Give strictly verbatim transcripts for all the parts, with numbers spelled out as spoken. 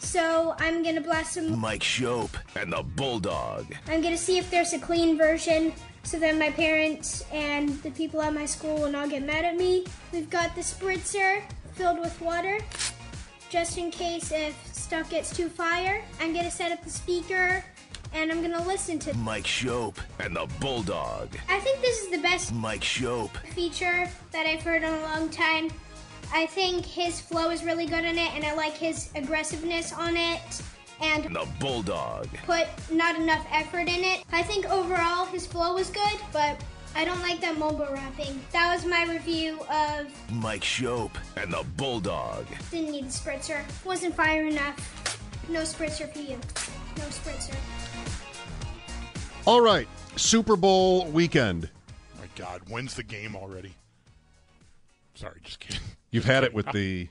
So I'm going to blast him. Mike Schopp and the Bulldog. I'm going to see if there's a clean version so that my parents and the people at my school will not get mad at me. We've got the spritzer filled with water just in case if stuff gets too fire. I'm going to set up the speaker and I'm going to listen to Mike Schopp and the Bulldog. I think this is the best Mike Schopp feature that I've heard in a long time. I think his flow is really good in it, and I like his aggressiveness on it. And the Bulldog put not enough effort in it. I think overall his flow was good, but I don't like that mumble rapping. That was my review of Mike Schopp and the Bulldog. Didn't need a spritzer. Wasn't fire enough. No spritzer for you. No spritzer. All right, Super Bowl weekend. Oh my God, when's the game already? Sorry, just kidding. You've had it with the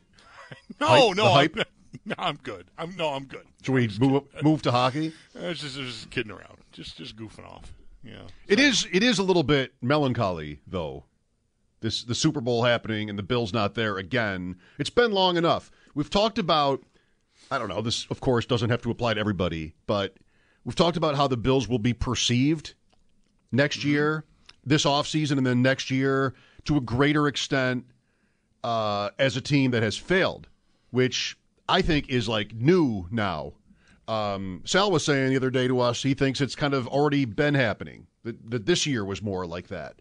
no, hype, no, the hype? I'm, no, I'm good. I'm no, I'm good. Should we move move to hockey? I was just, I was just kidding around, just just goofing off. Yeah, it is it is a little bit melancholy though. This the Super Bowl happening and the Bills not there again. It's been long enough. We've talked about I don't know. This of course doesn't have to apply to everybody, but we've talked about how the Bills will be perceived next mm-hmm. year, this offseason, and then next year to a greater extent. Uh, as a team that has failed, which I think is like new now. Um, Sal was saying the other day to us, he thinks it's kind of already been happening, that, that this year was more like that.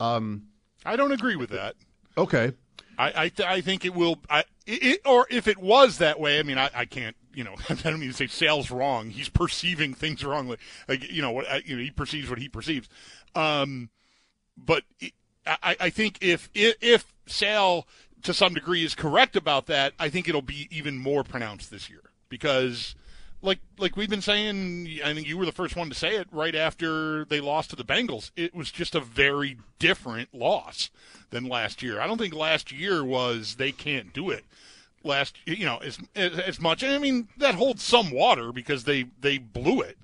Um, I don't agree with that. Okay. I I, th- I think it will, I, it, or if it was that way, I mean, I, I can't, you know, I don't mean to say Sal's wrong. He's perceiving things wrongly. Like, you know, what I, you know, he perceives what he perceives. Um, but it, I, I think if, if if Sal, to some degree, is correct about that, I think it'll be even more pronounced this year. Because, like like we've been saying, I think you were the first one to say it right after they lost to the Bengals. It was just a very different loss than last year. I don't think last year was they can't do it. Last, you know, as, as, as much. And, I mean, that holds some water because they, they blew it.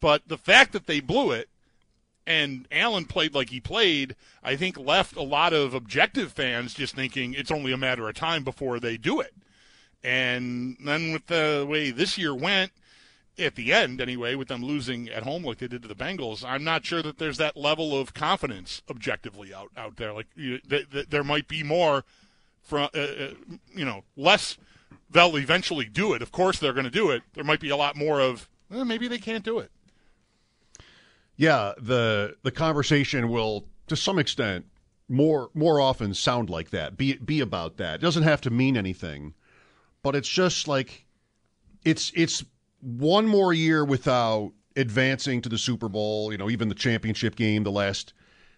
But the fact that they blew it, and Allen played like he played, I think left a lot of objective fans just thinking it's only a matter of time before they do it. And then with the way this year went, at the end anyway, with them losing at home like they did to the Bengals, I'm not sure that there's that level of confidence objectively out, out there. Like you, th- th- there might be more, from uh, uh, you know, less they'll eventually do it. Of course they're going to do it. There might be a lot more of, eh, maybe they can't do it. Yeah, the the conversation will, to some extent, more more often sound like that, be be about that. It doesn't have to mean anything, but it's just like, it's it's one more year without advancing to the Super Bowl, you know, even the championship game the last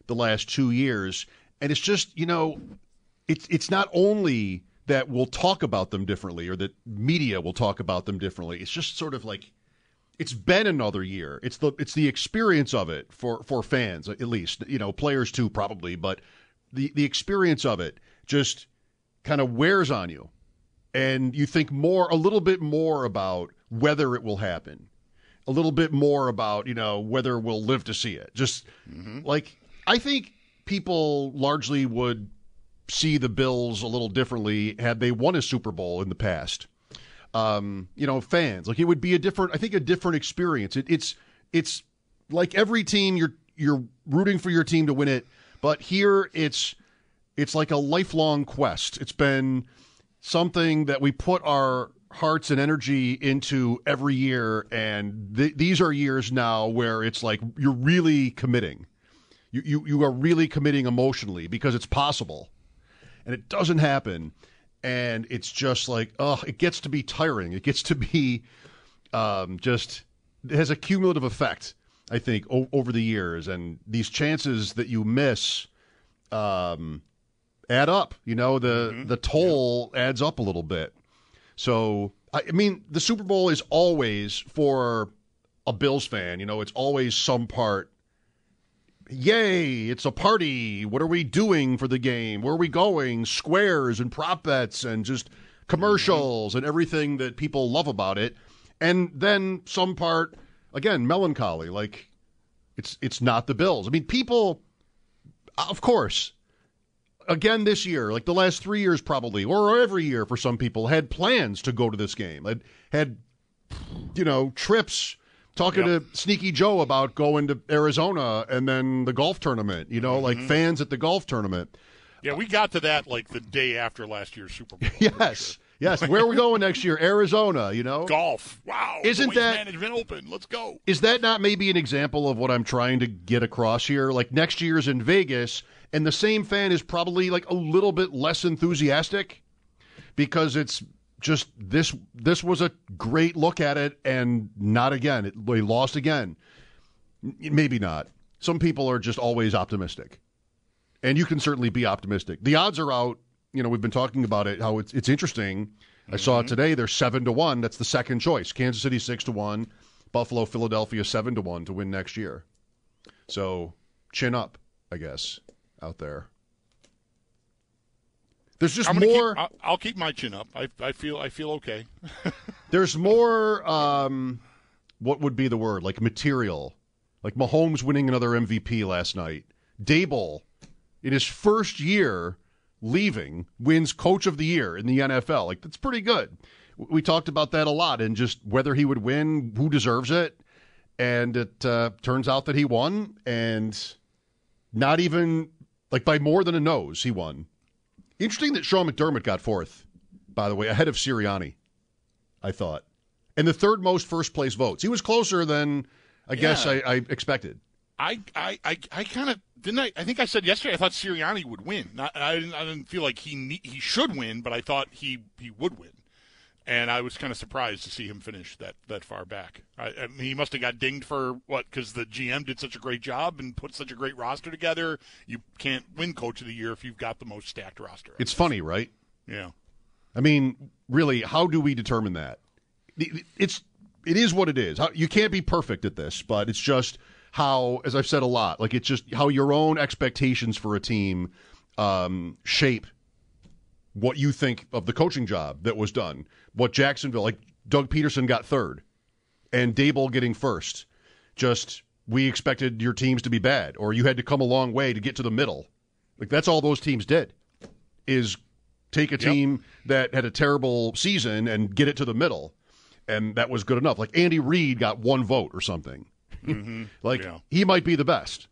the last two years. And it's just, you know, it's it's not only that we'll talk about them differently or that media will talk about them differently. It's just sort of like, it's been another year. It's the it's the experience of it for, for fans, at least. You know, players too, probably. But the, the experience of it just kind of wears on you. And you think more, a little bit more about whether it will happen. A little bit more about, you know, whether we'll live to see it. Just, mm-hmm. like, I think people largely would see the Bills a little differently had they won a Super Bowl in the past. Um, you know, fans, like it would be a different, I think a different experience. It, it's, it's like every team you're, you're rooting for your team to win it, but here it's, it's like a lifelong quest. It's been something that we put our hearts and energy into every year. And th- these are years now where it's like, you're really committing. you, you, you are really committing emotionally because it's possible. And it doesn't happen. And it's just like, oh, it gets to be tiring. It gets to be um, just, it has a cumulative effect, I think, o- over the years. And these chances that you miss um, add up. You know, the, mm-hmm. the toll yeah. adds up a little bit. So, I mean, the Super Bowl is always, for a Bills fan, you know, it's always some part, yay, it's a party. What are we doing for the game? Where are we going? Squares and prop bets and just commercials mm-hmm. and everything that people love about it. And then some part, again, melancholy, like it's it's not the Bills. I mean, people, of course, again this year, like the last three years probably, or every year for some people, had plans to go to this game. Had, had you know, trips, talking yep. to Sneaky Joe about going to Arizona and then the golf tournament, you know, mm-hmm. like fans at the golf tournament. Yeah, we got to that like the day after last year's Super Bowl. yes, yes. Where are we going next year? Arizona, you know? Golf. Wow. Isn't the that management open? Let's go. Is that not maybe an example of what I'm trying to get across here? Like next year's in Vegas, and the same fan is probably like a little bit less enthusiastic because it's just this this was a great look at it and not again. It, they lost again. Maybe not. Some people are just always optimistic. And you can certainly be optimistic. The odds are out. You know, we've been talking about it, how it's it's interesting. Mm-hmm. I saw it today. They're seven to one. That's the second choice. Kansas City six to one. Buffalo, Philadelphia seven to one to win next year. So chin up, I guess, out there. There's just more. Keep, I'll, I'll keep my chin up. I, I feel I feel okay. There's more. Um, what would be the word? Like material. Like Mahomes winning another M V P last night. Dable, in his first year leaving, wins Coach of the Year in the N F L. Like that's pretty good. We talked about that a lot, and just whether he would win, who deserves it, and it uh, turns out that he won, and not even like by more than a nose, he won. Interesting that Sean McDermott got fourth, by the way, ahead of Sirianni, I thought. And the third most first-place votes. He was closer than, I yeah. guess, I, I expected. I I, I, I kind of didn't I, I think I said yesterday I thought Sirianni would win. Not, I, didn't, I didn't feel like he he should win, but I thought he, he would win. And I was kind of surprised to see him finish that, that far back. I, I mean, he must have got dinged for, what, because the G M did such a great job and put such a great roster together. You can't win Coach of the Year if you've got the most stacked roster. It's funny, right? Yeah. I mean, really, how do we determine that? It's, it is what it is. You can't be perfect at this, but it's just how, as I've said a lot, like it's just how your own expectations for a team um, shape what you think of the coaching job that was done. What Jacksonville, like Doug Peterson got third and Dable getting first. Just, we expected your teams to be bad, or you had to come a long way to get to the middle. Like that's all those teams did, is take a team yep. that had a terrible season and get it to the middle. And that was good enough. Like Andy Reid got one vote or something. Mm-hmm. like yeah. He might be the best,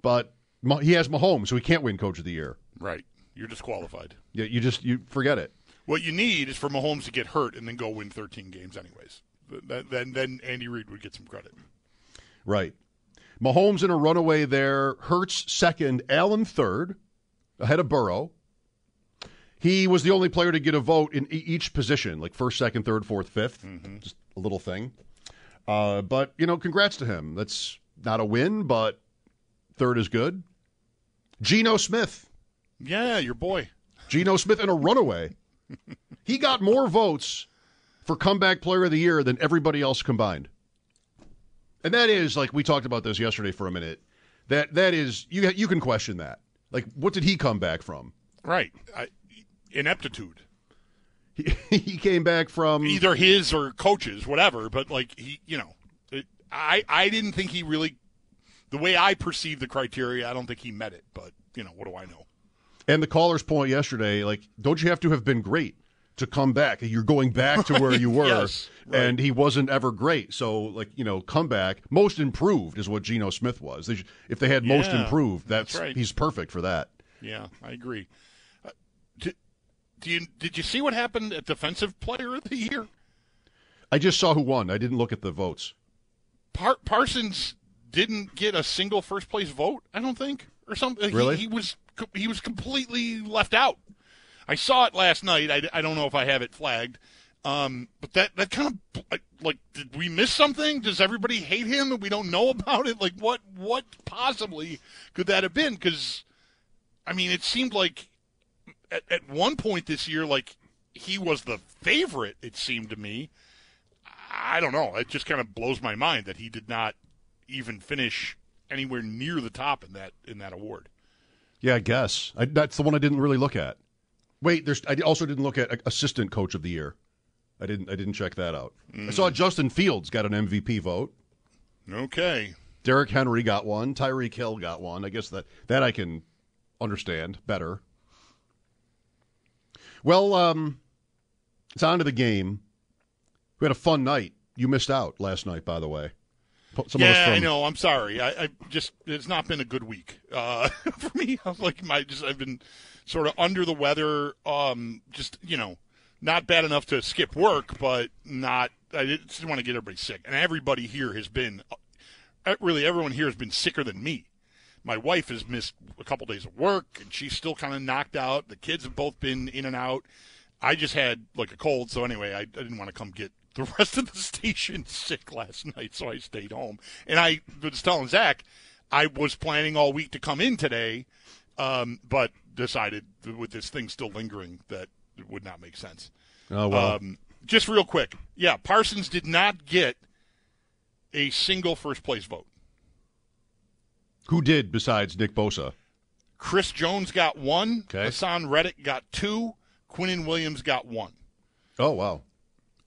but he has Mahomes, so he can't win Coach of the Year. Right. You're disqualified. Yeah, you just you forget it. What you need is for Mahomes to get hurt and then go win thirteen games anyways. Then then Andy Reid would get some credit. Right. Mahomes in a runaway there. Hurts second. Allen third. Ahead of Burrow. He was the only player to get a vote in each position, like first, second, third, fourth, fifth. Mm-hmm. Just a little thing. Uh, but, you know, congrats to him. That's not a win, but third is good. Geno Smith. Yeah, your boy. Geno Smith in a runaway. He got more votes for Comeback Player of the Year than everybody else combined. And that is, like, we talked about this yesterday for a minute. That That is, you you can question that. Like, what did he come back from? Right. I, ineptitude. He, he came back from... either his or coaches, whatever, but, like, he, you know. It, I, I didn't think he really... The way I perceived the criteria, I don't think he met it, but, you know, what do I know? And the caller's point yesterday, like, don't you have to have been great to come back? You're going back to where you were, yes, right. And he wasn't ever great. So, like, you know, come back. Most improved is what Geno Smith was. They should, if they had yeah, most improved, that's, that's right. He's perfect for that. Yeah, I agree. Uh, did, do you, did you see what happened at Defensive Player of the Year? I just saw who won. I didn't look at the votes. Par- Parsons didn't get a single first place vote, I don't think, or something. Really? He, he was he was completely left out. I saw it last night. I, I don't know if I have it flagged. Um, but that, that kind of, like, did we miss something? Does everybody hate him and we don't know about it? Like, what what possibly could that have been? Because, I mean, it seemed like at, at one point this year, like, he was the favorite, it seemed to me. I don't know. It just kind of blows my mind that he did not even finish anywhere near the top in that in that award. Yeah, I guess. I, that's the one I didn't really look at. Wait, there's. I also didn't look at Assistant Coach of the Year. I didn't I didn't check that out. Mm. I saw Justin Fields got an M V P vote. Okay. Derrick Henry got one. Tyreek Hill got one. I guess that, that I can understand better. Well, um, it's on to the game. We had a fun night. You missed out last night, by the way. Some yeah, from... I know. I'm sorry. I, I just it's not been a good week uh, for me. I was like my just I've been sort of under the weather. Um, just you know. Not bad enough to skip work, but not. I just want to get everybody sick, and everybody here has been. Really, everyone here has been sicker than me. My wife has missed a couple days of work, and she's still kind of knocked out. The kids have both been in and out. I just had like a cold, so anyway, I, I didn't want to come get the rest of the station sick last night, so I stayed home. And I was telling Zach, I was planning all week to come in today, um, but decided with this thing still lingering that. It would not make sense. Oh, well. Um, just real quick. Yeah, Parsons did not get a single first-place vote. Who did besides Nick Bosa? Chris Jones got one. Okay. Hassan Reddick got two. Quinnen Williams got one. Oh, wow.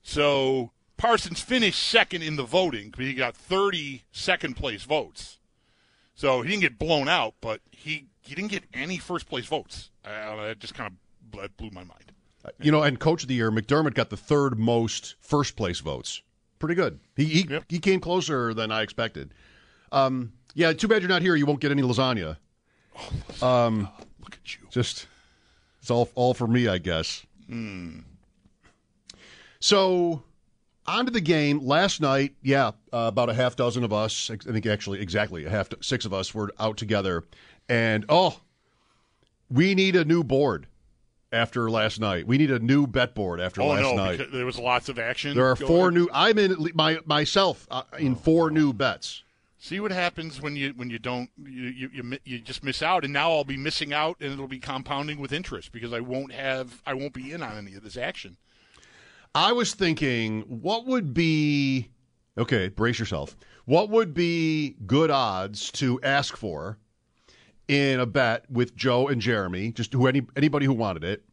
So Parsons finished second in the voting because he got thirty second-place votes. So he didn't get blown out, but he, he didn't get any first-place votes. Uh, that just kind of that blew my mind. You know, and Coach of the Year, McDermott got the third most first-place votes. Pretty good. He he, yep. he came closer than I expected. Um, yeah, too bad you're not here. You won't get any lasagna. Oh, lasagna. Um, oh, look at you. Just, it's all, all for me, I guess. Mm. So, on to the game. Last night, yeah, uh, about a half dozen of us, I think actually exactly a half, do- six of us were out together. And, oh, we need a new board. After last night, we need a new bet board. After oh, last no, night, there was lots of action. There are four ahead. new. I'm in my myself uh, in oh, four oh. new bets. See what happens when you when you don't you, you you you just miss out, and now I'll be missing out, and it'll be compounding with interest because I won't have I won't be in on any of this action. I was thinking, what would be okay? Brace yourself. What would be good odds to ask for? In a bet with Joe and Jeremy, just who any anybody who wanted it,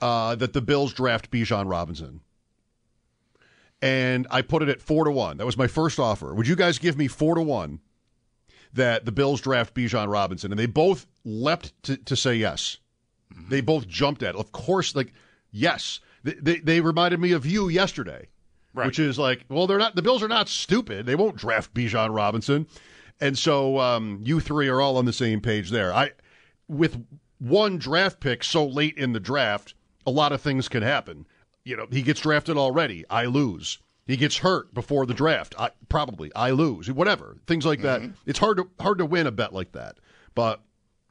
uh, that the Bills draft Bijan Robinson, and I put it at four to one. That was my first offer. Would you guys give me four to one that the Bills draft Bijan Robinson? And they both leapt to, to say yes. Mm-hmm. They both jumped at it. Of course, like yes. They they, they reminded me of you yesterday, right. Which is like, well, they're not. The Bills are not stupid. They won't draft Bijan Robinson. And so um, you three are all on the same page there. I, with one draft pick so late in the draft, a lot of things can happen. You know, he gets drafted already. I lose. He gets hurt before the draft. I, probably I lose. Whatever things like that. Mm-hmm. It's hard to hard to win a bet like that. But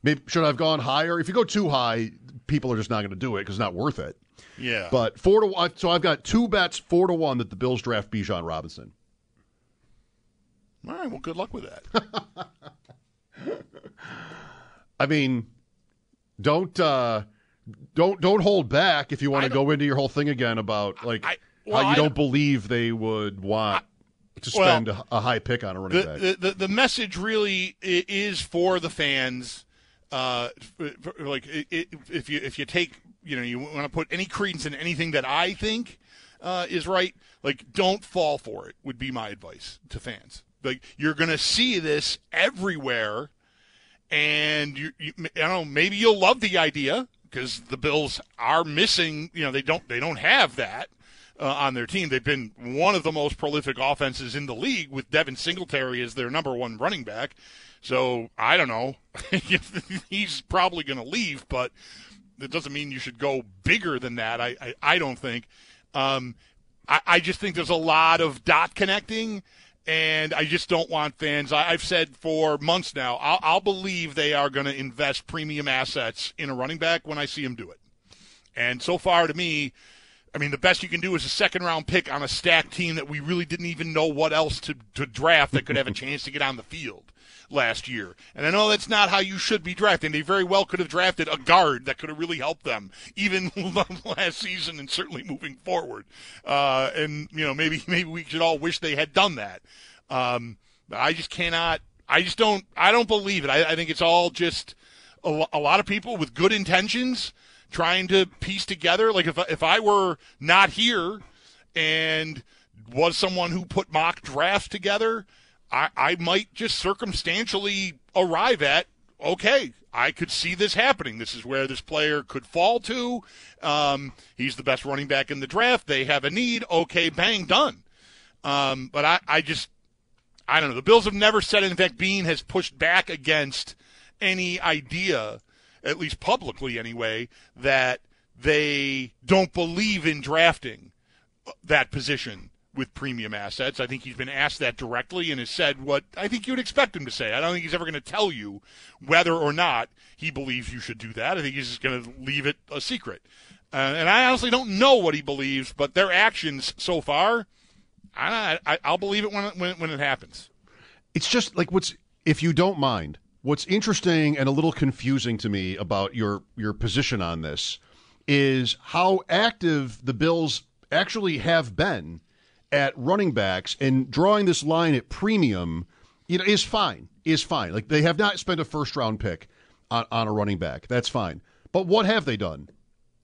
maybe should I have gone higher? If you go too high, people are just not going to do it because it's not worth it. Yeah. But four to one. So I've got two bets, four to one that the Bills draft Bijan Robinson. All right, well, good luck with that. I mean, don't uh, don't don't hold back if you want to go into your whole thing again about like I, well, how you don't, don't believe they would want I, to spend well, a high pick on a running the, back. The, the, the message really is for the fans. Uh, for, for, like it, if you if you take you know you want to put any credence in anything that I think uh, is right, like don't fall for it. Would be my advice to fans. Like you're gonna see this everywhere, and you, you, I don't know. Maybe you'll love the idea because the Bills are missing. You know, they don't they don't have that uh, on their team. They've been one of the most prolific offenses in the league with Devin Singletary as their number one running back. So I don't know. He's probably gonna leave, but it doesn't mean you should go bigger than that. I I, I don't think. Um, I, I just think there's a lot of dot connecting. And I just don't want fans. I've said for months now, I'll, I'll believe they are going to invest premium assets in a running back when I see him do it. And so far, to me, I mean, the best you can do is a second-round pick on a stacked team that we really didn't even know what else to, to draft that could have a chance to get on the field last year. And I know that's not how you should be drafting. They very well could have drafted a guard that could have really helped them, even last season and certainly moving forward. Uh, and, you know, maybe maybe we should all wish they had done that. Um, I just cannot – I just don't – I don't believe it. I, I think it's all just a, a lot of people with good intentions – trying to piece together, like if if I were not here and was someone who put mock drafts together, I, I might just circumstantially arrive at, okay, I could see this happening. This is where this player could fall to. Um, he's the best running back in the draft. They have a need. Okay, bang, done. Um, but I, I just, I don't know. The Bills have never said it. In fact, Bean has pushed back against any idea, at least publicly anyway, that they don't believe in drafting that position with premium assets. I think he's been asked that directly and has said what I think you'd expect him to say. I don't think he's ever going to tell you whether or not he believes you should do that. I think he's just going to leave it a secret. Uh, and I honestly don't know what he believes, but their actions so far, I, I, I'll believe it when, when, when it happens. It's just like what's, if you don't mind, what's interesting and a little confusing to me about your, your position on this is how active the Bills actually have been at running backs, and drawing this line at premium, you know, is fine, is fine. Like, they have not spent a first-round pick on, on a running back. That's fine. But what have they done?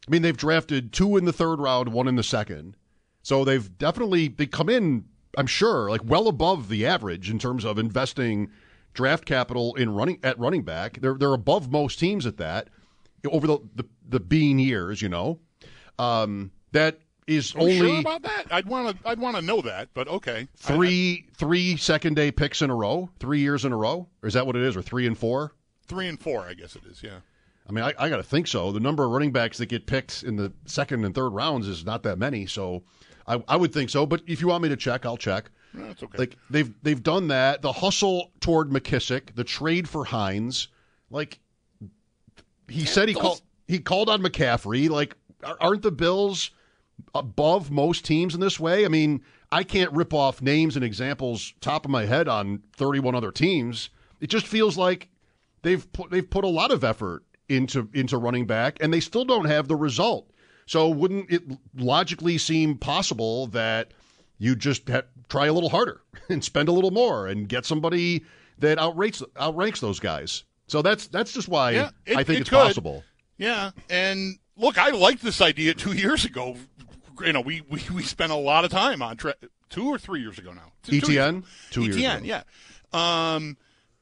I mean, they've drafted two in the third round, one in the second. So they've definitely they come in, I'm sure, like well above the average in terms of investing – draft capital in running at running back. They're they're above most teams at that over the the, the Bean years, you know. Um, that is Are only sure about that? I'd want to I'd want to know that, but okay. Three I, I... three second day picks in a row, three years in a row. Or is that what it is? Or three and four? Three and four, I guess it is. Yeah. I mean, I, I got to think so. The number of running backs that get picked in the second and third rounds is not that many, so I I would think so. But if you want me to check, I'll check. No, it's okay. Like they've they've done that. The hustle toward McKissick, the trade for Hines, like he said he called he called on McCaffrey. Like, aren't the Bills above most teams in this way? I mean, I can't rip off names and examples top of my head on thirty-one other teams. It just feels like they've put, they've put a lot of effort into into running back, and they still don't have the result. So wouldn't it logically seem possible that you just have, try a little harder and spend a little more and get somebody that outrates, outranks those guys? So that's that's just why yeah, it, I think it it's could. possible. Yeah, and look, I liked this idea two years ago. You know, we, we, we spent a lot of time on tra- two or three years ago now. Two, Etienne? Two years, two Etienne, years ago. yeah. Um,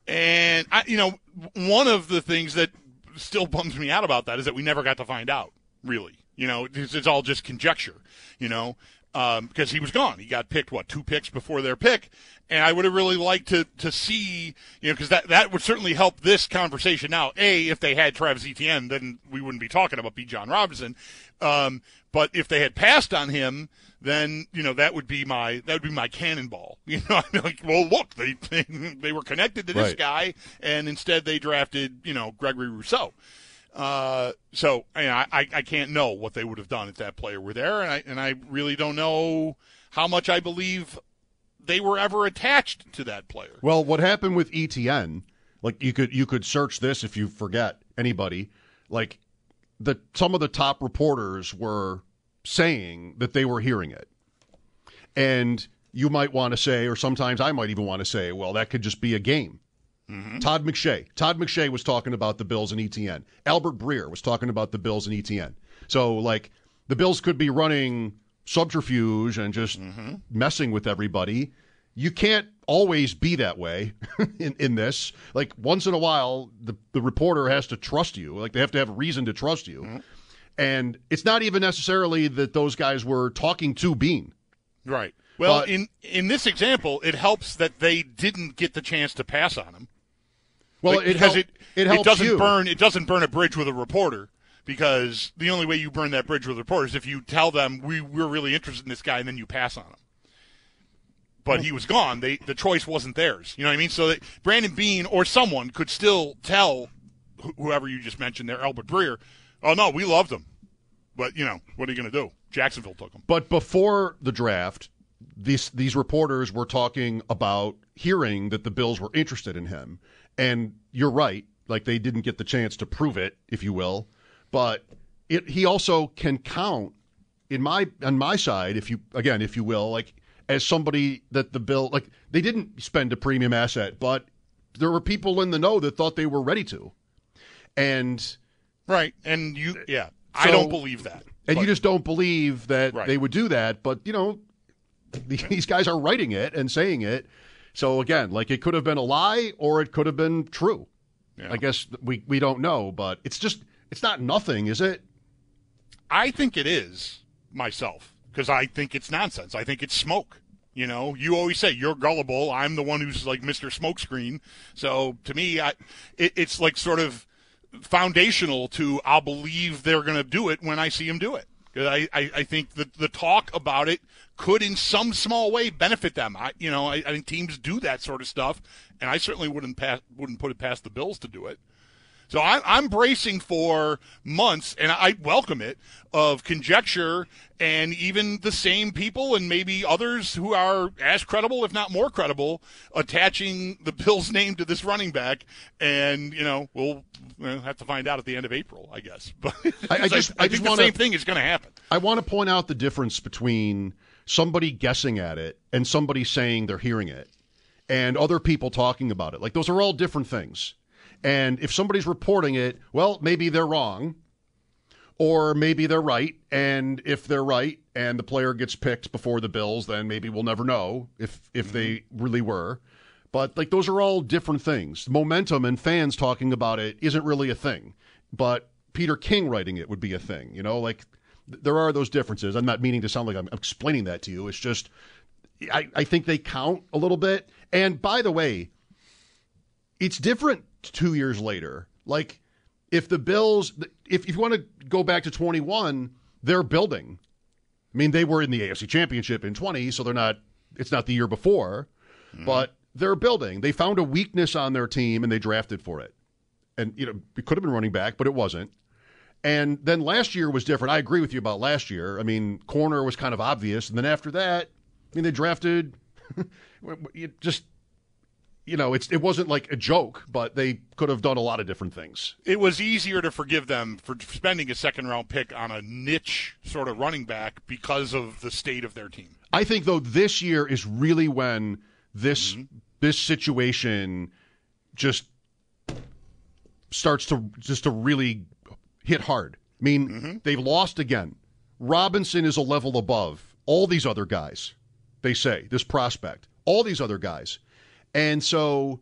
and, I, you know, one of the things that still bums me out about that is that we never got to find out, really. You know, it's, it's all just conjecture, you know. Um, because he was gone. He got picked, what, two picks before their pick. And I would have really liked to, to see, you know, because that, that would certainly help this conversation now. A, if they had Travis Etienne, then we wouldn't be talking about Bijan Robinson. Um, but if they had passed on him, then, you know, that would be my, that would be my cannonball. You know, I'm like, well, look, they, they, they were connected to this right. guy, and instead they drafted, you know, Gregory Rousseau. Uh, so you know, I I can't know what they would have done if that player were there, and I and I really don't know how much I believe they were ever attached to that player. Well, what happened with Etienne? Like you could you could search this if you forget anybody. Like the some of the top reporters were saying that they were hearing it, and you might want to say, or sometimes I might even want to say, well, that could just be a game. Mm-hmm. Todd McShay. Todd McShay was talking about the Bills and E T N. Albert Breer was talking about the Bills and E T N. So, like, the Bills could be running subterfuge and just mm-hmm. messing with everybody. You can't always be that way in, in this. Like, once in a while, the, the reporter has to trust you. Like, they have to have a reason to trust you. Mm-hmm. And it's not even necessarily that those guys were talking to Bean. Right. Well, but, in, in this example, it helps that they didn't get the chance to pass on him. Well, like, it, help, it it helps it doesn't you. burn it doesn't burn a bridge with a reporter, because the only way you burn that bridge with a reporter is if you tell them we we're really interested in this guy and then you pass on him. but he was gone. They, the choice wasn't theirs. You know what I mean? So that Brandon Bean or someone could still tell wh- whoever you just mentioned there, Albert Breer, oh, no, we loved him. But, you know, what are you going to do? Jacksonville took him. But before the draft, these these reporters were talking about hearing that the Bills were interested in him. And you're right. Like, they didn't get the chance to prove it, if you will. But it, he also can count in my on my side, if you again, if you will, like as somebody that the Bill, like they didn't spend a premium asset, but there were people in the know that thought they were ready to. And right, and you, yeah, so, I don't believe that, and but, you just don't believe that right. they would do that. But you know, these guys are writing it and saying it. So again, like it could have been a lie or it could have been true. Yeah. I guess we, we don't know, but it's just, it's not nothing, is it? I think it is, myself, because I think it's nonsense. I think it's smoke. You know, you always say you're gullible. I'm the one who's like Mister Smokescreen. So to me, I, it, it's like sort of foundational to I'll believe they're going to do it when I see them do it. I, I, I think that the talk about it could in some small way benefit them. I, you know, I, I think teams do that sort of stuff, and I certainly wouldn't pass, wouldn't put it past the Bills to do it. So I, I'm bracing for months, and I welcome it, of conjecture and even the same people and maybe others who are as credible, if not more credible, attaching the Bills' name to this running back. And, you know, we'll, we'll have to find out at the end of April, I guess. But I, I, just, I, I think I just the wanna, same thing is going to happen. I want to point out the difference between somebody guessing at it and somebody saying they're hearing it and other people talking about it. Like, those are all different things. And if somebody's reporting it, well, maybe they're wrong, or maybe they're right. And if they're right and the player gets picked before the Bills, then maybe we'll never know if, if they really were. But, like, those are all different things. Momentum and fans talking about it isn't really a thing. But Peter King writing it would be a thing, you know? Like, th- there are those differences. I'm not meaning to sound like I'm explaining that to you. It's just I, I think they count a little bit. And, by the way, it's different two years later. Like, if the Bills, if, if you want to go back to twenty-one, they're building. I mean, they were in the A F C Championship in twenty, so they're not, it's not the year before, mm-hmm. but they're building. They found a weakness on their team and they drafted for it. And, you know, it could have been running back, but it wasn't. And then last year was different. I agree with you about last year. I mean, corner was kind of obvious. And then after that, I mean, they drafted just, you know, it's it wasn't like a joke, but they could have done a lot of different things. It was easier to forgive them for spending a second-round pick on a niche sort of running back because of the state of their team. I think, though, this year is really when this mm-hmm. this situation just starts to just to really hit hard. I mean, mm-hmm. they've lost again. Robinson is a level above all these other guys, they say, this prospect, all these other guys. And so,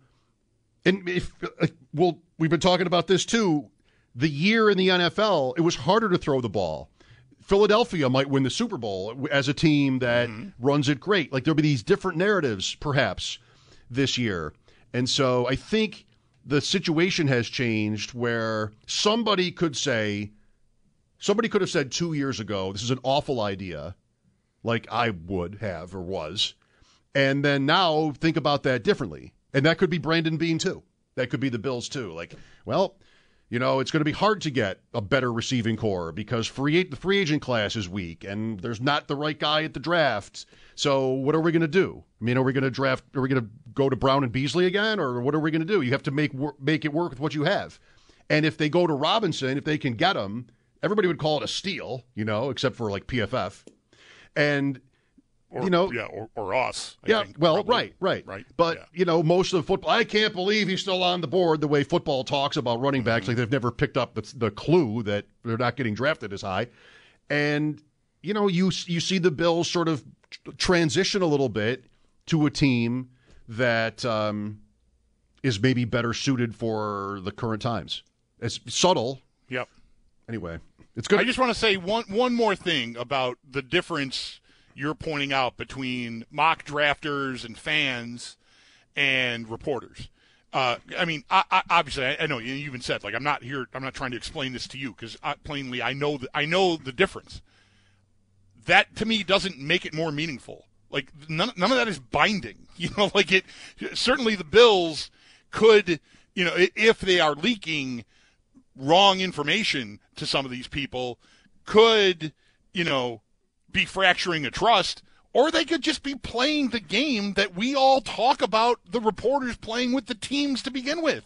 and if uh, well, we've been talking about this too. The year in the N F L, it was harder to throw the ball. Philadelphia might win the Super Bowl as a team that mm-hmm. runs it great. Like, there'll be these different narratives, perhaps, this year. And so, I think the situation has changed where somebody could say, somebody could have said two years ago, this is an awful idea, like I would have or was. And then now think about that differently. And that could be Brandon Bean, too. That could be the Bills, too. Like, well, you know, it's going to be hard to get a better receiving core because free the free agent class is weak and there's not the right guy at the draft. So what are we going to do? I mean, are we going to draft? Are we going to go to Brown and Beasley again? Or what are we going to do? You have to make make it work with what you have. And if they go to Robinson, if they can get him, everybody would call it a steal, you know, except for like P F F. And Or, you know, yeah, or, or us. I yeah, think, well, probably. right, right, right. But yeah. you know, most of football, I can't believe he's still on the board. The way football talks about running backs, mm-hmm. like they've never picked up the, the clue that they're not getting drafted as high. And you know, you you see the Bills sort of transition a little bit to a team that um, is maybe better suited for the current times. It's subtle. Yep. Anyway, it's good. I just want to say one one more thing about the difference you're pointing out between mock drafters and fans and reporters. Uh, I mean, I, I, obviously, I, I know you even said, like, I'm not here, I'm not trying to explain this to you because plainly I know, the, I know the difference. That, to me, doesn't make it more meaningful. Like none, none of that is binding. You know, like it certainly the Bills could, you know, if they are leaking wrong information to some of these people, could, you know, be fracturing a trust, or they could just be playing the game that we all talk about the reporters playing with the teams to begin with.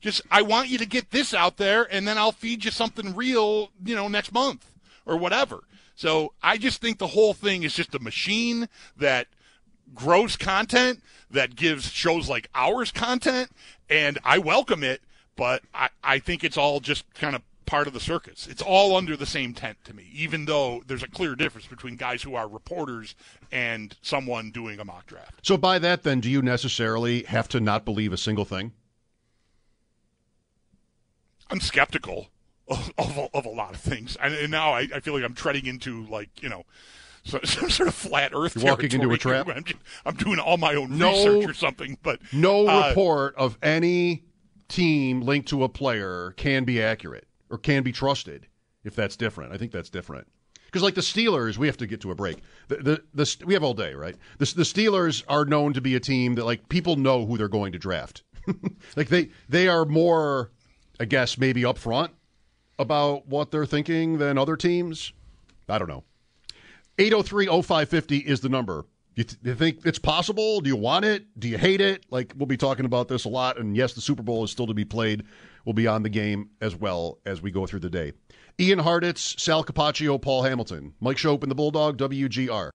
Just, I want you to get this out there, and then I'll feed you something real, you know, next month or whatever. So I just think the whole thing is just a machine that grows content, that gives shows like ours content, and I welcome it, but I, I think it's all just kind of part of the circus. It's all under the same tent to me, even though there's a clear difference between guys who are reporters and someone doing a mock draft. So by that, then, do you necessarily have to not believe a single thing? I'm skeptical of, of, of a lot of things. I, and now I, I feel like I'm treading into, like, you know, some, some sort of flat earth You're territory. Walking into a trap? I'm, just, I'm doing all my own no, research or something. But no uh, report of any team linked to a player can be accurate. Or can be trusted, if that's different. I think that's different. Because like the Steelers, we have to get to a break. The, the, the, we have all day, right? The, the Steelers are known to be a team that, like, people know who they're going to draft. Like, they, they are more, I guess, maybe upfront about what they're thinking than other teams. I don't know. eight oh three, oh five fifty is the number. You, th- you think it's possible? Do you want it? Do you hate it? Like, we'll be talking about this a lot. And, yes, the Super Bowl is still to be played. We'll be on the game as well as we go through the day. Ian Harditz, Sal Capaccio, Paul Hamilton. Mike Schopp and the Bulldog, W G R.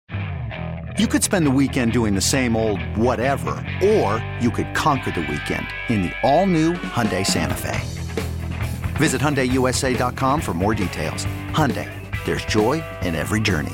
You could spend the weekend doing the same old whatever, or you could conquer the weekend in the all-new Hyundai Santa Fe. Visit Hyundai U S A dot com for more details. Hyundai, there's joy in every journey.